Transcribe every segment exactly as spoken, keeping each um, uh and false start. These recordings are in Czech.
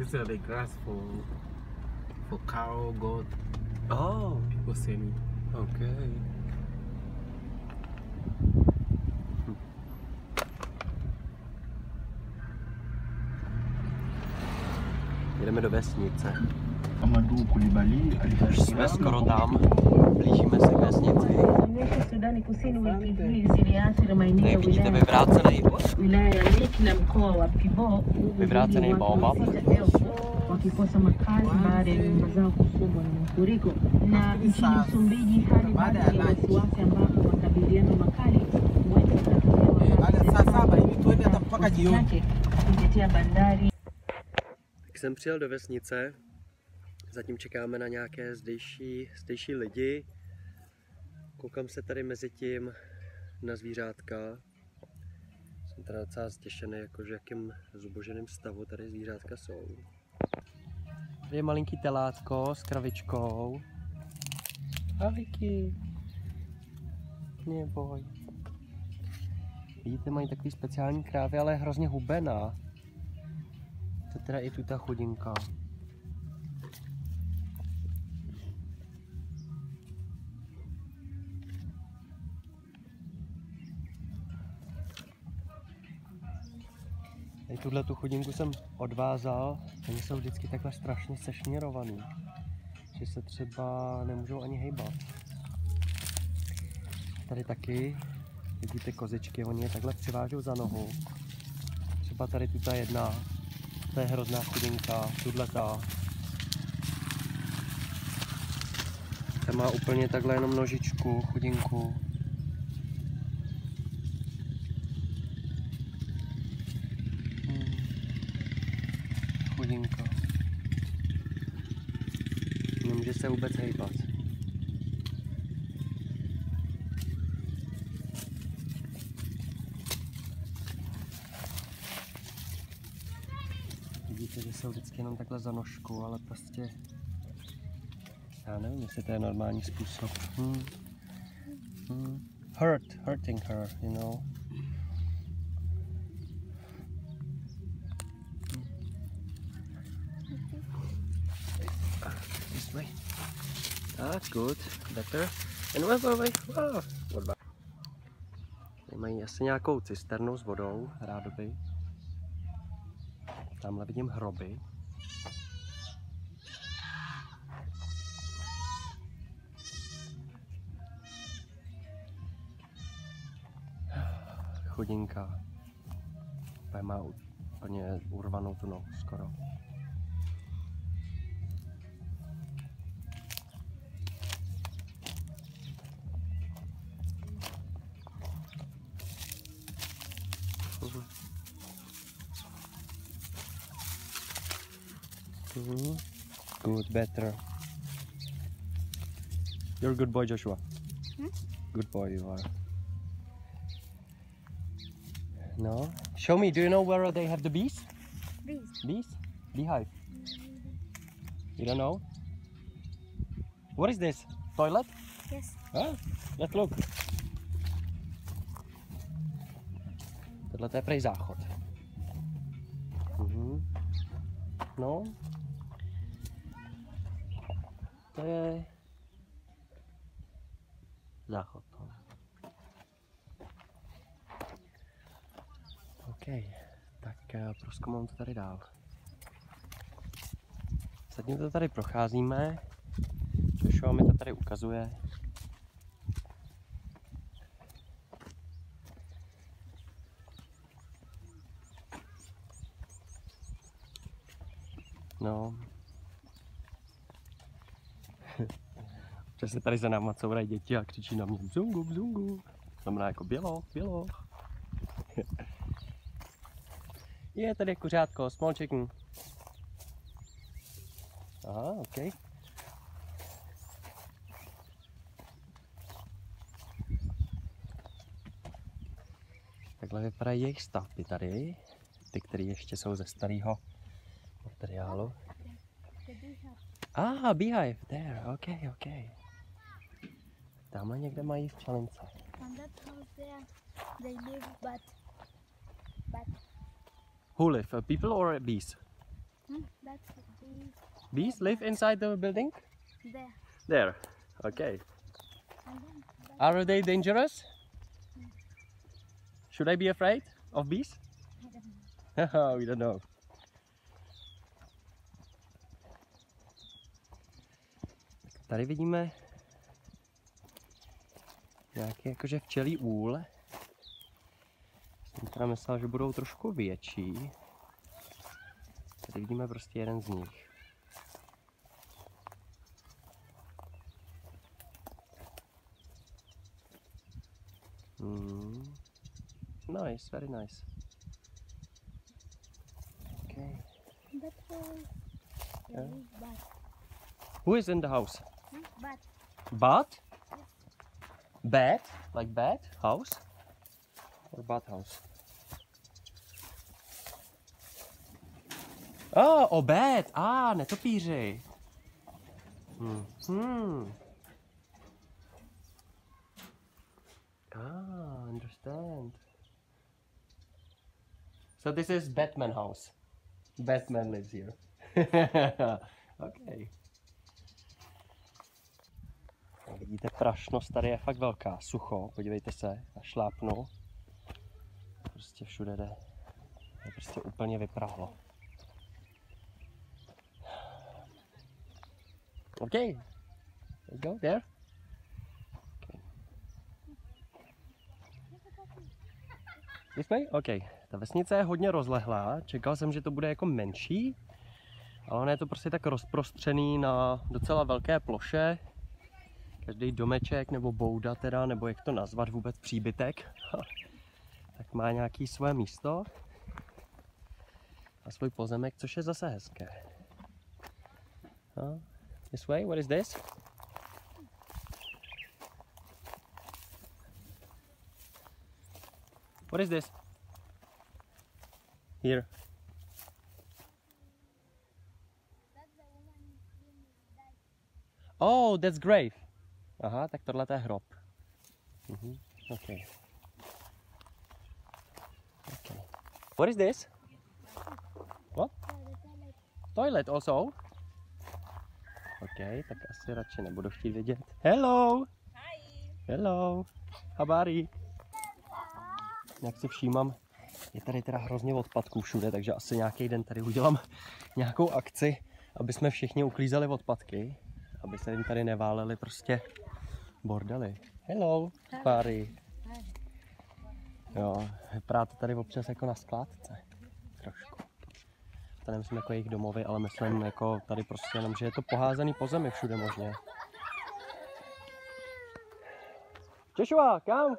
These are the grass for for cow, goat. Oh, people semi. Okay. Jdeme do vesnice. Jsme skoro tam. Blížíme se k vesnici. Vidíte vyvrácený vyvrácený baobab. Jsem přijel do vesnice, zatím čekáme na nějaké zdejší, zdejší lidi. Koukám se tady mezi tím na zvířátka. Jsem teda docela zděšený, jakože jakým zuboženým stavu tady zvířátka jsou. Tady je malinký telátko s kravičkou. Aviky. Neboj. Vidíte, mají takový speciální krávy, ale hrozně hubená. To teda i tu ta chodinka. Tady tuhle tu chodinku jsem odvázal. Oni jsou vždycky takhle strašně sešněrovaný, že se třeba nemůžou ani hejbat. Tady taky, vidíte kozičky, oni je takhle přivážou za nohu. Třeba tady tu ta jedna. To je hrozná chudinka, tudletá. Ta má úplně takhle jenom nožičku, chudinku. Hmm. Chudinka. Nemůže se vůbec hejbat. Že jsou vždycky jenom takhle za nožku, ale prostě já nevím, jestli to je normální způsob. Hmm. Hmm. Hurt, hurting her, you know. This way. Ah, good, better. And wait, wait, wait. Ah, goodbye. Mají asi nějakou cisternu s vodou, rádoby. Tamhle vidím hroby. Chodinka. Ta má úplně urvanou tu nohu skoro. Mm-hmm. Good, better. You're a good boy, Joshua. Hmm? Good boy you are. No? Show me, do you know where they have the bees? Bees? Bees? Beehive? You don't know? What is this? Toilet? Yes. Huh? Let's look. Tohle to je prej záchod. Mm-hmm. No? To je záchod. OK, tak prozkoumám to tady dál. Zatím to tady procházíme. Joshua mi to tady ukazuje. No. Přesně tady za náma courají děti a křičí na mě bzungu, bzungu. Znamená jako bělo, bělo. Je tady kuřátko, small chicken. Aha, OK. Takhle vypadají jejich stavby tady. Ty, které ještě jsou ze starého materiálu. Ah, beehive, there, okay, okay. Tamhle někde mají včelince. Who live, uh, people or bees? Hmm, that's the bees. Bees live inside the building? There. There. Okay. Are they dangerous? Should I be afraid of bees? I don't know. We don't know. Tady vidíme nějaký jakože včelí úl. Jsem teda myslel, že budou trošku větší. Tady vidíme prostě jeden z nich. Hmm. Nice, very nice. Okay. Yeah. Who is in the house? Bat. Bat? Bat? Like bat house? Or bat house? Oh, obed! Ah, netopíři. Hmm. Hmm. Ah, understand. So this is Batman house. Batman lives here. Okay. Vidíte, prašnost tady je fakt velká, sucho, podívejte se, a šlápnu. Prostě všude jde, je prostě úplně vyprahlo. OK, let's go there. Okay. This way? OK, ta vesnice je hodně rozlehlá, čekal jsem, že to bude jako menší, ale ono je to prostě tak rozprostřený na docela velké ploše. Každý domeček nebo bouda teda, nebo jak to nazvat vůbec, příbytek, tak má nějaké své místo a svůj pozemek, což je zase hezké. Huh? This way, what is this? What is this? Here. Oh, that's grave. Aha, tak tohle je hrob. Mm-hmm. Okay. Okay. What is this? What? Toilet also? Okay, tak asi radši nebudu chtít vidět. Hello! Hi! Hello! Habari! Jak si všímám, je tady teda hrozně odpadků všude, takže asi nějaký den tady udělám nějakou akci, aby jsme všichni uklízeli odpadky, aby se jim tady neváleli prostě bordely. Hello, Pary. Jo, vypadá to tady občas jako na skládce. Trošku. Tady nemyslím jako jejich domovy, ale myslím jako tady prostě jenom, že je to poházený po zemi všude možně. Joshua, kam?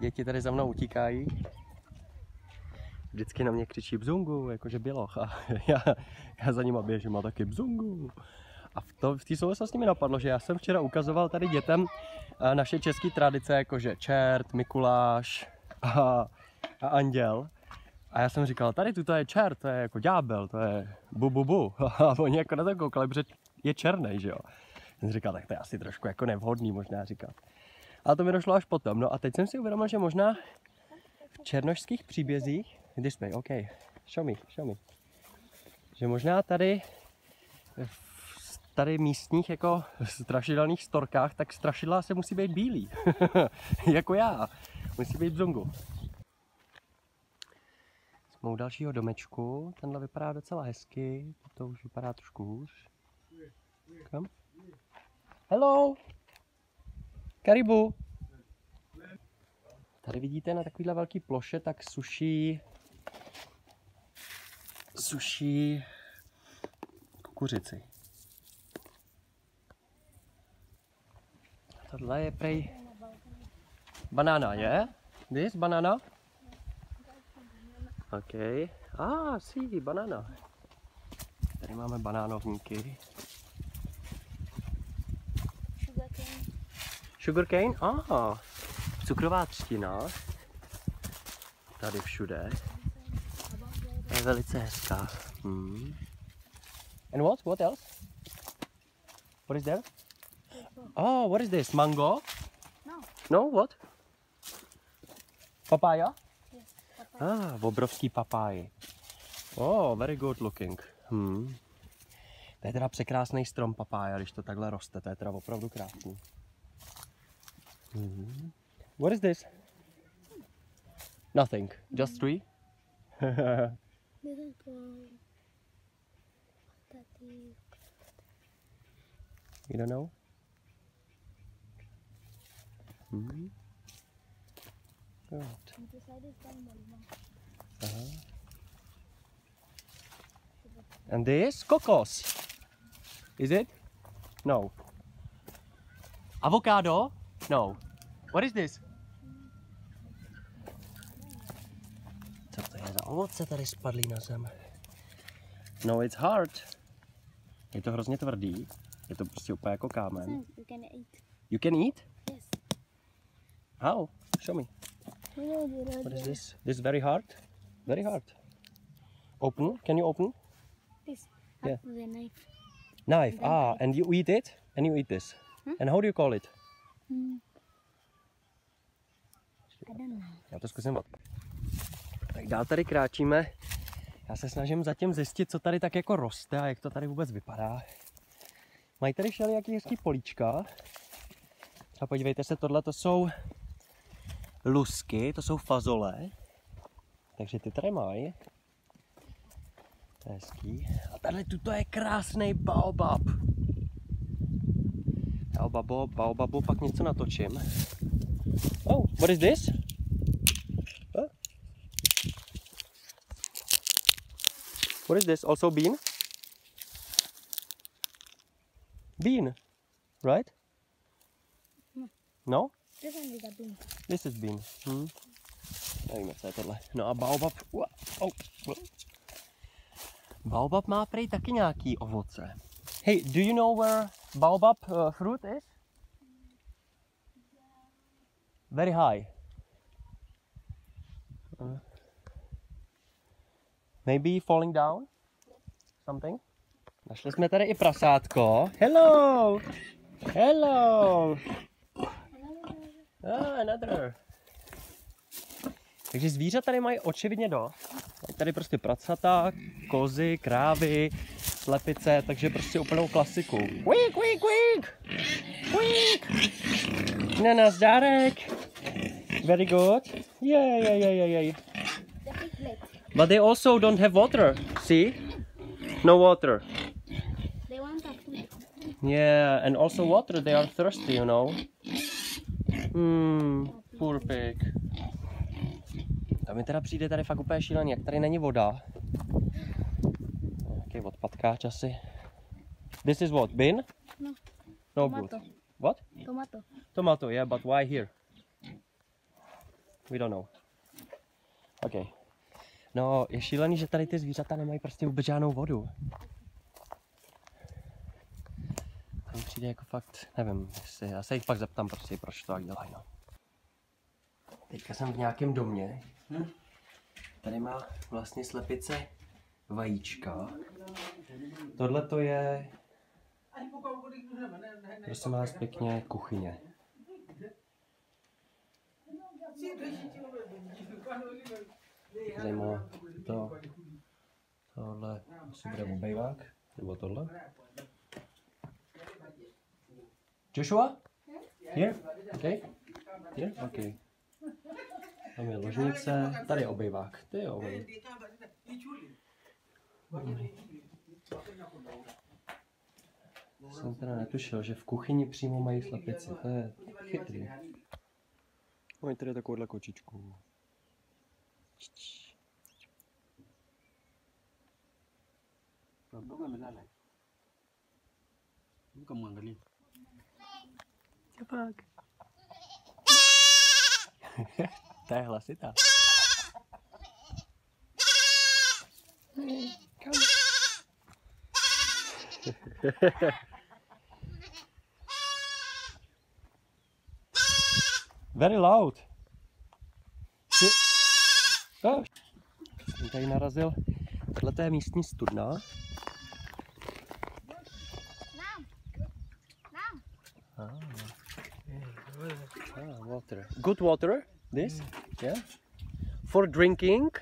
Děti tady za mnou utíkají. Vždycky na mě křičí bzungu, jakože běloch, a já, já za nima běžím a taky bzungu. A v, to, v té souvislosti mi napadlo, že já jsem včera ukazoval tady dětem naše české tradice, jakože čert, Mikuláš a, a anděl. A já jsem říkal, tady tuto je čert, to je jako ďábel, to je bu, bu, bu. A oni jako na to koukali, protože je černý, že jo. Jsem říkal, tak to je asi trošku jako nevhodný možná říkat. Ale to mi došlo až potom. No a teď jsem si uvědomil, že možná v černošských příbězích This way, OK. Show me, show me. Že možná tady v tady místních jako strašidelných storkách, tak strašidla se musí být bílý. Jako já. Musí být bzungu. Jsme u dalšího domečku. Tenhle vypadá docela hezky. To už vypadá trošku hůř. Kam? Hello! Karibu! Tady vidíte na takovéhle velké ploše, tak suší suší kukuřici. Tohle je prej banana, je? This banana? OK. Ah, sí, banana. Tady máme banánovníky. Sugarcane. Sugarcane? Ah, cukrová třtina. Tady všude. Je velice hezká. Hmm. And what? What else? What is there? Oh, what is this? Mango? No. No, what? Papaya? Yes. Ah, obrovský papáji. Oh, very good looking. Hmm. To je teda překrásný strom papája, když to takhle roste, to je teda opravdu krásný. Hmm. What is this? Nothing, just tree? You don't know? Hmm. Good. Uh-huh. And this? Kokos. Is it? No. Avocado? No. What is this? Co to je za ovoce tady spadlý na zem? No, it's hard. Je to hrozně tvrdý. Je to prostě úplně jako kámen. You can eat. You can eat? Yes. How? Show me. What is this? This is very hard. Very hard. Open? Can you open? This. Yeah. The knife. Knife. The ah, knife. And you eat it, and you eat this. Hmm? And how do you call it? Hmm. I don't know. Já to zkusím. Tak dál tady kráčíme. Já se snažím zatím zjistit, co tady tak jako roste a jak to tady vůbec vypadá. Mají tady všelijaký hezký políčka. A podívejte se, tohle to jsou lusky, to jsou fazole. Takže ty tady mají. Hezký. A tady tuto je krásný baobab. Baobabo, baobabu, pak něco natočím. Oh, what is this? Huh? What is this? Also bean? Bean, right? No? No? This is a bean. This is bean. Hmm. Nevím, co je tohle. No a baobab. Oh. Baobab má prej taky nějaký ovoce. Hey, do you know where baobab uh, fruit is? Very high. Uh, maybe falling down? Something? Našli jsme tady i prasátko. Hello! Hello! Ah, another. Takže zvířata tady mají očividně dost. Mají tady prostě prasata, kozy, krávy, slepice, takže prostě úplnou klasiku. Quick, quick, quick! Quick! Na nás dárek! Very good. Yay, yay, yay, yay. But they also don't have water, see? No water. They want a food. Yeah, and also water, they are thirsty, you know. Hmm, poor pig. To mi teda přijde tady fakt úplně šílený, jak tady není voda. Nějaký odpadkáč asi. This is what, bin? No. No good. What? Tomato. Tomato, yeah, but why here? We don't know. Okay. No, je šílený, že tady ty zvířata nemají prostě vůbec žádnou vodu. To mi přijde jako fakt, nevím, jestli, já se jich pak zeptám prostě, proč to tak dělají, no. Teďka jsem v nějakém domě. Hm? Tady má vlastně slepice vajíčka. Tohle to je, prosím vás pěkně, kuchyně. Zajímavá to, tohle asi bude obejvák, nebo tohle. Joshua? Here? Okay. Here? Okay. Tam je ložnice, tady je obejvák. Ty jo. Jsem teda netušil, že v kuchyni přímo mají slepici, to je chytrý. Mají tady takovouhle kočičku. Ta je hlasitá. Very loud. Oh. Jsem tady narazil. Tohle je místní studna. Ah. Ah, water. Good water, this? Yeah? for drinking.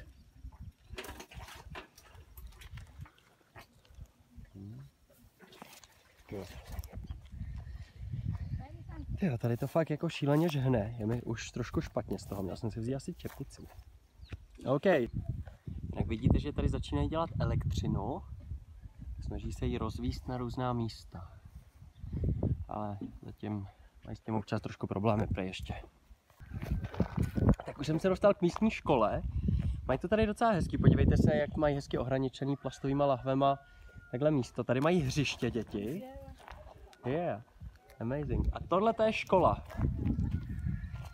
Tyjo, tady to fakt jako šíleně žhne, je mi už trošku špatně z toho, měl jsem si vzít asi čepici. OK. Jak vidíte, že tady začínají dělat elektřinu, snaží se ji rozvíst na různá místa. Ale zatím mají s tím občas trošku problémy prej ještě. Tak už jsem se dostal k místní škole. Mají to tady docela hezky, podívejte se, jak mají hezky ohraničený plastovýma lahvema takhle místo. Tady mají hřiště děti. Yeah. Amazing. A tohle to je škola.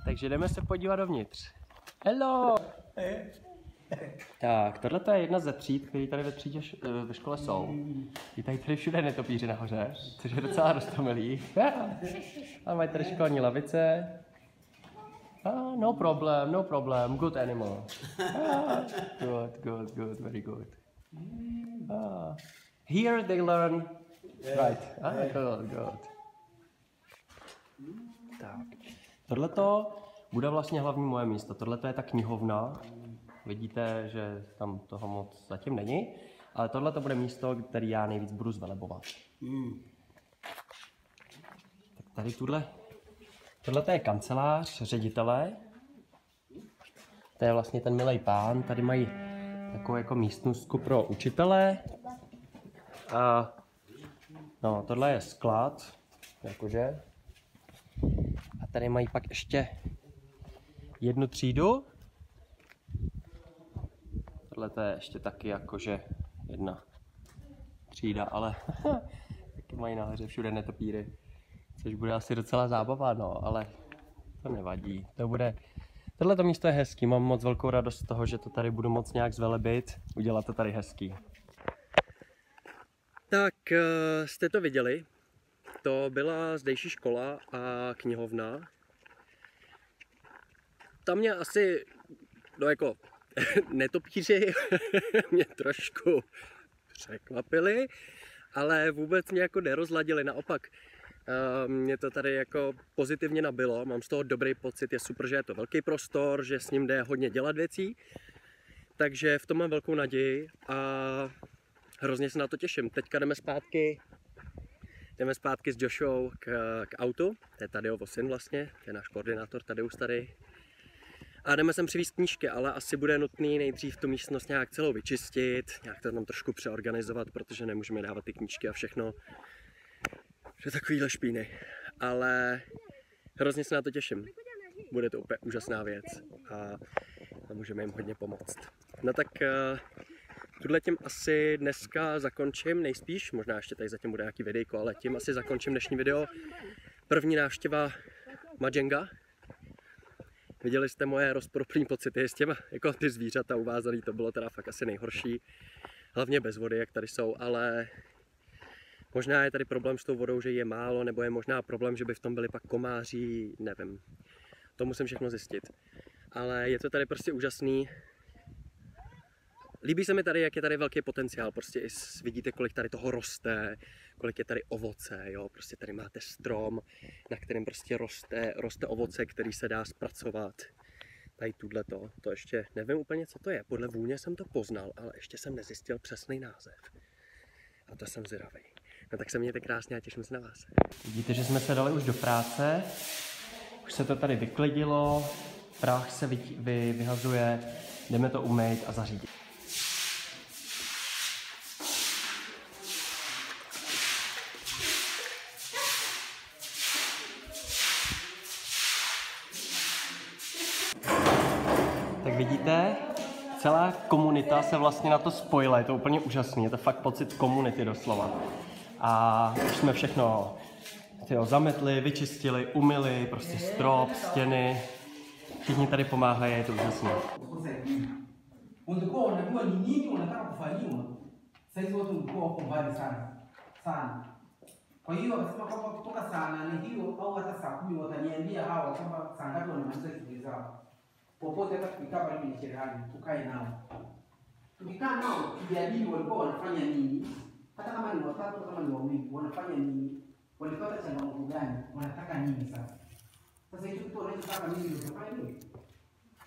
Takže jdeme se podívat dovnitř. Hello! Tak, tohle to je jedna ze tříd, které tady ve třídě ve škole jsou. Je tady, tady všude netopíři nahoře, což je docela roztomilý. A mají tady školní lavice. Ah, no problem, no problem, good animal. Ah, good, good, good, very good. Ah, here they learn. Right, ah, good, good. Tak, tohleto bude vlastně hlavní moje místo, tohleto je ta knihovna, vidíte, že tam toho moc zatím není, ale tohleto bude místo, které já nejvíc budu zvelebovat. Mm. Tak tady tuhle, tohleto je kancelář ředitele, to je vlastně ten milej pán, tady mají takovou jako místnostku pro učitele a no, tohle je sklad, jakože. A tady mají pak ještě jednu třídu. Tohle to je ještě taky jakože jedna třída, ale taky mají nahoře všude netopíry, což bude asi docela zábava, no, ale to nevadí. To bude... Tohle to místo je hezký, mám moc velkou radost z toho, že to tady budu moc nějak zvelebit, udělat to tady hezký. Tak jste to viděli. To byla zdejší škola a knihovna. Tam mě asi, no jako, netopíři mě trošku překvapili, ale vůbec mě jako nerozladili, naopak. Mě to tady jako pozitivně nabilo, mám z toho dobrý pocit, je super, že je to velký prostor, že s ním jde hodně dělat věcí. Takže v tom mám velkou naději a hrozně se na to těším. Teďka jdeme zpátky. Jdeme zpátky s Joshou k, k autu, to je Tadejovo syn vlastně, to je náš koordinátor Tadeusz tady. A jdeme sem přivízt knížky, ale asi bude nutný nejdřív tu místnost nějak celou vyčistit, nějak to tam trošku přeorganizovat, protože nemůžeme dávat ty knížky a všechno do takovýhle špíny. Ale hrozně se na to těším, bude to úplně úžasná věc a můžeme jim hodně pomoct. No tak... Tudhle tím asi dneska zakončím, nejspíš, možná ještě tady zatím bude nějaký videjko, ale tím asi zakončím dnešní video. První návštěva Madženga. Viděli jste moje rozproplný pocity s těma, jako ty zvířata uvázaný, to bylo teda fakt asi nejhorší. Hlavně bez vody, jak tady jsou, ale možná je tady problém s tou vodou, že je málo, nebo je možná problém, že by v tom byli pak komáři, nevím. To musím všechno zjistit. Ale je to tady prostě úžasný. Líbí se mi tady, jak je tady velký potenciál, prostě i vidíte, kolik tady toho roste, kolik je tady ovoce, jo, prostě tady máte strom, na kterém prostě roste, roste ovoce, který se dá zpracovat. Tady tudleto, to ještě nevím úplně, co to je, podle vůně jsem to poznal, ale ještě jsem nezjistil přesný název. A to jsem zvědavý. No tak se mějte krásně a těším se na vás. Vidíte, že jsme se dali už do práce, už se to tady vyklidilo, prach se vy, vy, vyhazuje, jdeme to umýt a zařídit. Vidíte, celá komunita se vlastně na to spojila, je to úplně úžasný, je to fakt pocit komunity doslova. A už jsme všechno tyjo, zametli, vyčistili, umyli, prostě strop, stěny, všichni tady pomáhají, je to úžasné. Popote katika bali ni jirani tukae nao. Tukikaa nao tujadili walikuwa wanafanya nini? Hata kama ni watatu kama ni wawili wanafanya nini? Walipata changamoto gani? Wanataka nini sasa? Sasa hiyo kitu wanachotaka mimi ndio kufanya.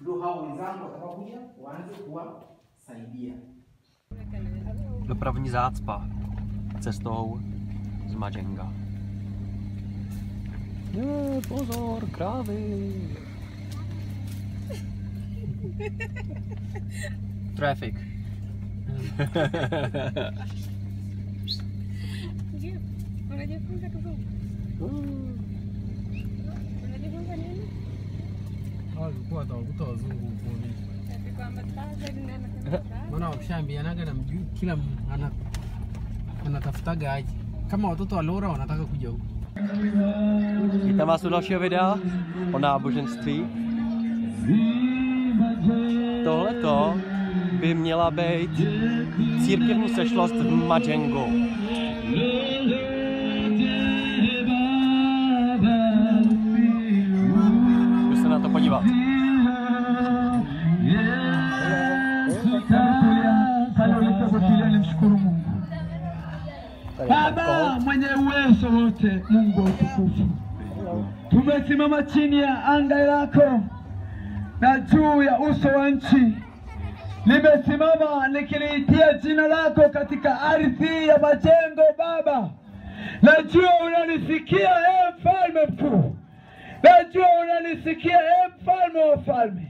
ndio hao wenzangu watakapokuja waanze kuwasaidia. Dopravní zácpa cestou z Madženga. Je, pozor, krávy! Traffic. Ona děvčinka to byla. Ona děvčinka není? Ale kuka to, kuka to zůvu půlí. Ty kuka mtaza, kde na mtaza? Mwana wapshambi, anaga mjuu kila ana anatafutaga aje. Kama watoto wa Laura wanataka kuja huko. Vítám vás u dalšího videa o náboženství. Tohleto by měla být církevní sešlost v Madžengu. Jdu se na to podívat. Baba mwenye uwezo wote, Mungu wa utukufu, tumesimama chini ya anga lako na juu ya uso wa nchi. Nimesimama nikiliitia jina lako katika ardhi ya Madžengo. Baba, najua unanisikia, ee mfalme mkuu, najua unanisikia, ee mfalme wa falme.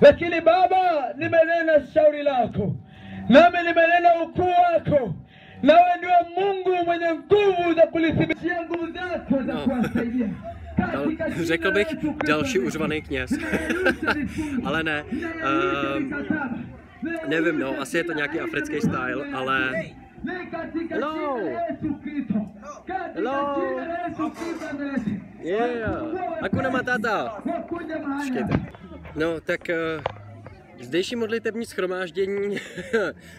Lakini Baba, nimenena shauri lako, nami nimenena ukuu wako. Nawe ndiwe Mungu mwenye nguvu za kulithibitisha nguvu zako za kuwasaidia. Řekl bych další uřvaný kněz, ale ne, um, nevím, no, asi je to nějaký africký style, ale... Hello! Hello! Yeah! Akuna matata! Počkejte. No, tak... Uh, Zdejší modlitební shromáždění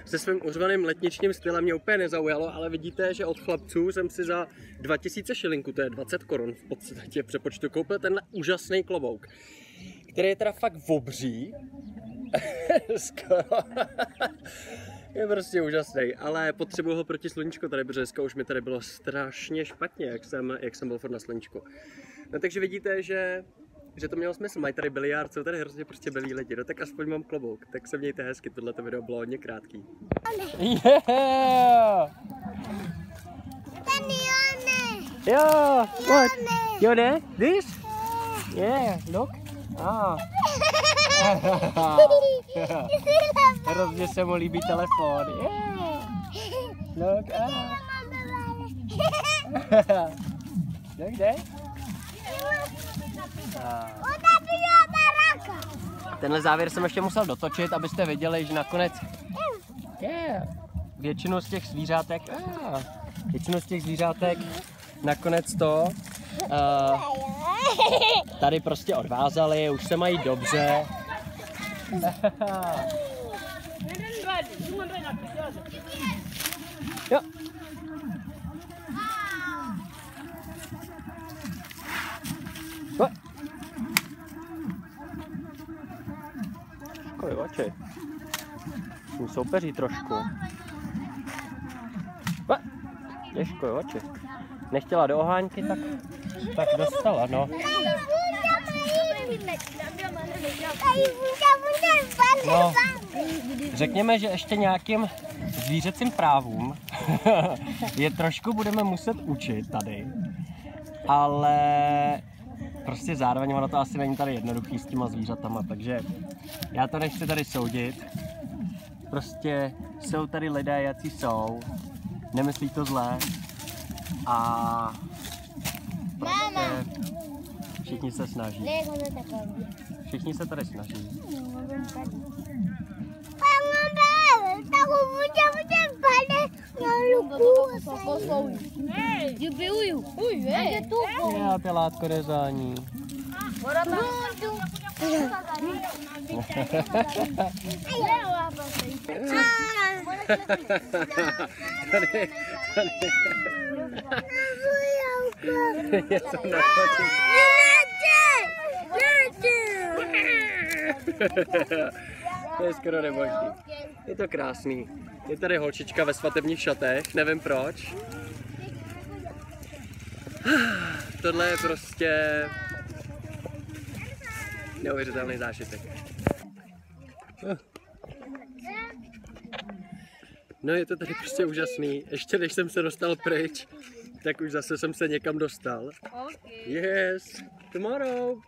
se svým uřvaným letničním stylem mě úplně nezaujalo, ale vidíte, že od chlapců jsem si za dva tisíce šilinků, to je dvacet korun v podstatě přepočtu, koupil tenhle úžasný klobouk, který je teda fakt obří. Je prostě úžasný, ale potřebuji ho proti sluníčku tady, protože dneska už mi tady bylo strašně špatně, jak jsem, jak jsem byl furt na sluníčku. No takže vidíte, že... že to mělo smysl, mají tady biliard, jsou tady hrozně prostě bylí lidi, no tak aspoň mám klobouk, tak se mějte hezky, tohleto video bylo hodně krátký. Yeah! Yeah! What? You're there? This? Yeah, look. Ah. Hrozně se mu líbí telefon. Yeah! Look, ah. Look there. Tenhle závěr jsem ještě musel dotočit, abyste viděli, že nakonec yeah, většinu z těch zvířátek ah, většinu z těch zvířátek nakonec to uh, tady prostě odvázali, už se mají dobře. Jo. Školy oči. Jsou soupeří trošku. Školy oči. Nechtěla do ohánky, tak, tak dostala, no. No. Řekněme, že ještě nějakým zvířecím právům je trošku budeme muset učit tady. Ale... prostě zároveň ono to asi není tady jednoduchý s těma zvířatama, takže já to nechci tady soudit. Prostě jsou tady lidé, jací jsou, nemyslí to zlé a prostě všichni se snaží. Všichni se tady snaží. Já pelátko rezání. To je skoro nemožný. Je to krásný. Je tady holčička ve svatebních šatech, nevím proč. Tohle je prostě Neuvěřitelný zážitek. No, je to tady prostě úžasný. Ještě než jsem se dostal pryč, tak už zase jsem se někam dostal. Yes, tomorrow.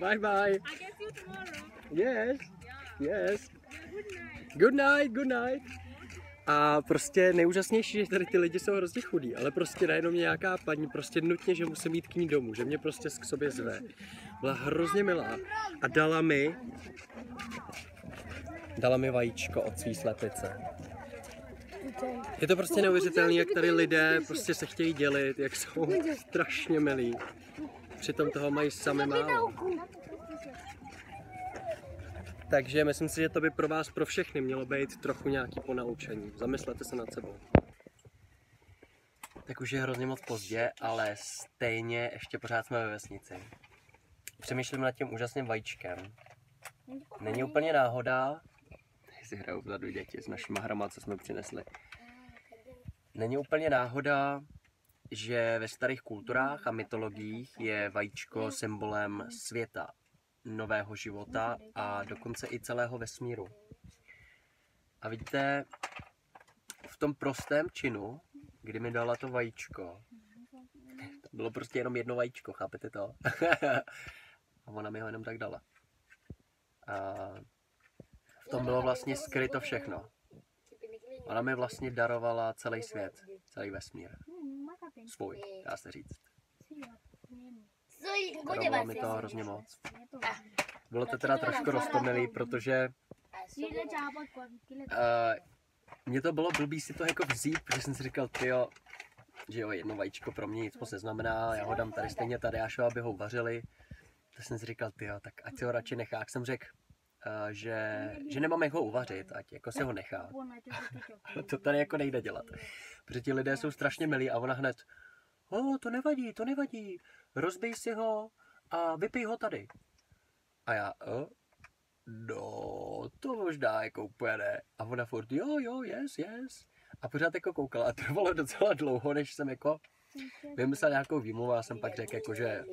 Bye bye. Yes, yes. Good night, good night. A prostě nejúžasnější, že tady ty lidi jsou hrozně chudí, ale prostě najednou mě nějaká paní prostě nutně, že musím jít k ní domů, že mě prostě k sobě zve. Byla hrozně milá a dala mi, dala mi vajíčko od svý slepice. Je to prostě neuvěřitelné, jak tady lidé prostě se chtějí dělit, jak jsou strašně milí. Přitom toho mají sami málo. Takže myslím si, že to by pro vás, pro všechny mělo být trochu nějaký ponaučení. Zamyslete se nad sebou. Tak už je hrozně moc pozdě, ale stejně ještě pořád jsme ve vesnici. Přemýšlím nad tím úžasným vajíčkem. Není úplně náhoda, tady si hrajou vzadu děti s našima hrama, co jsme přinesli. Není úplně náhoda, že ve starých kulturách a mytologiích je vajíčko symbolem světa, nového života a dokonce i celého vesmíru. A vidíte, v tom prostém činu, kdy mi dala to vajíčko, to bylo prostě jenom jedno vajíčko, chápete to? A ona mi ho jenom tak dala. A v tom bylo vlastně skryto všechno. Ona mi vlastně darovala celý svět, celý vesmír. Svůj, dá se říct. Darovala mi to hrozně moc. Bylo to teda trošku roztomilý, protože uh, mně to bylo blbý si to jako vzít, protože jsem si říkal, tyjo, že jo, jedno vajíčko pro mě nic moc neznamená, já ho dám tady stejně tady, až aby ho uvařili. Tak jsem si říkal, tyjo, tak ať si ho radši nechá. Jak jsem řekl, uh, že, že nemám jak ho uvařit, ať jako si ho nechá. To tady jako nejde dělat, protože ti lidé jsou strašně milí a ona hned, o, to nevadí, to nevadí, rozbij si ho a vypij ho tady. A já, o, no, to možná jako úplně ne. A ona furt, jo, jo, yes, yes. A pořád jako koukala a trvalo docela dlouho, než jsem jako vymyslel nějakou výmluvu a jsem pak řekl jako, že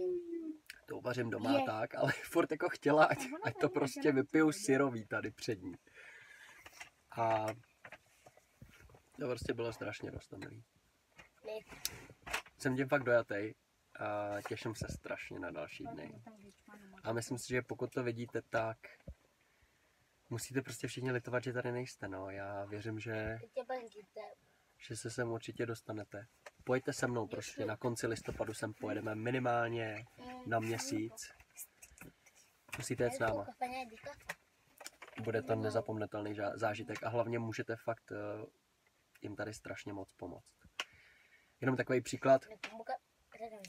to uvařím doma a tak, ale furt jako chtěla, ať, ať to prostě vypiju syrový tady před ní. A to prostě bylo strašně roztomilý. Jsem tím fakt dojatej a těším se strašně na další dny. A myslím si, že pokud to vidíte, tak musíte prostě všichni litovat, že tady nejste, no. Já věřím, že, že se sem určitě dostanete. Pojďte se mnou prostě, na konci listopadu sem pojedeme minimálně na měsíc. Musíte jít s náma. Bude to nezapomnětelný zážitek a hlavně můžete fakt jim tady strašně moc pomoct. Jenom takový příklad,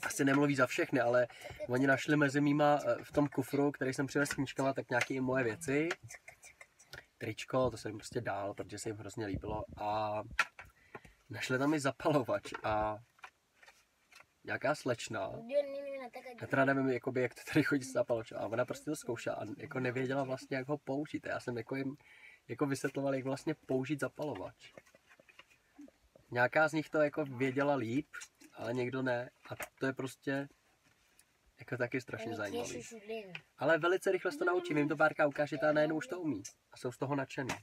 asi nemluví za všechny, ale oni našli mezi mýma v tom kufru, který jsem přivez s knížkama, tak nějaké moje věci. Tričko, to jsem jim prostě dal, protože se jim hrozně líbilo. A našli tam i zapalovač a nějaká slečna. Já teda nevím, jakoby, jak to tady chodí s zapalovačem. A ona prostě to zkoušela a jako nevěděla vlastně, jak ho použít. Já jsem jako jim jako vysvětloval, jak vlastně použít zapalovač. Nějaká z nich to jako věděla líp, ale někdo ne. A to je prostě jako taky strašně zajímavý. Ale velice rychle se to naučím, jim to párka ukážete a najednou už to umí. A jsou z toho nadšený.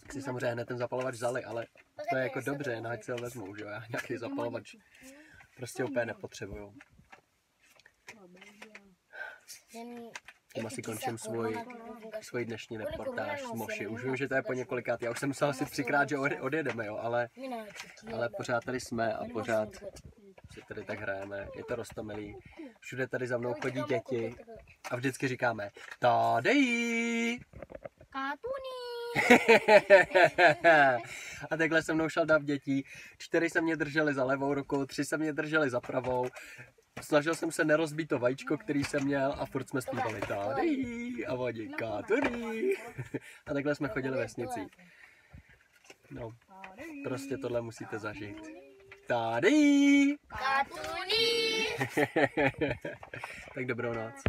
Tak si samozřejmě hned ten zapalovač vzali, ale to je jako dobře, no ať si ho vezmou, že jo, já nějaký zapalovač prostě úplně nepotřebuju. Tím asi končím svůj, svůj dnešní reportáž s Moši. Už vím, že to je po několikrát. Já už jsem myslel asi třikrát, že odjedeme, jo, ale, ale pořád tady jsme a pořád se tady tak hrajeme. Je to roztomilý. Všude tady za mnou chodí děti a vždycky říkáme Tadejí! A takhle se mnou šel dav dětí. Čtyři se mě drželi za levou rukou, tři se mě drželi za pravou. Snažil jsem se nerozbít to vajíčko, který jsem měl a furt jsme zpívali tady a vodí tady. A takhle jsme chodili vesnicí. No, prostě tohle musíte zažít. Tady. Tak dobrou noc.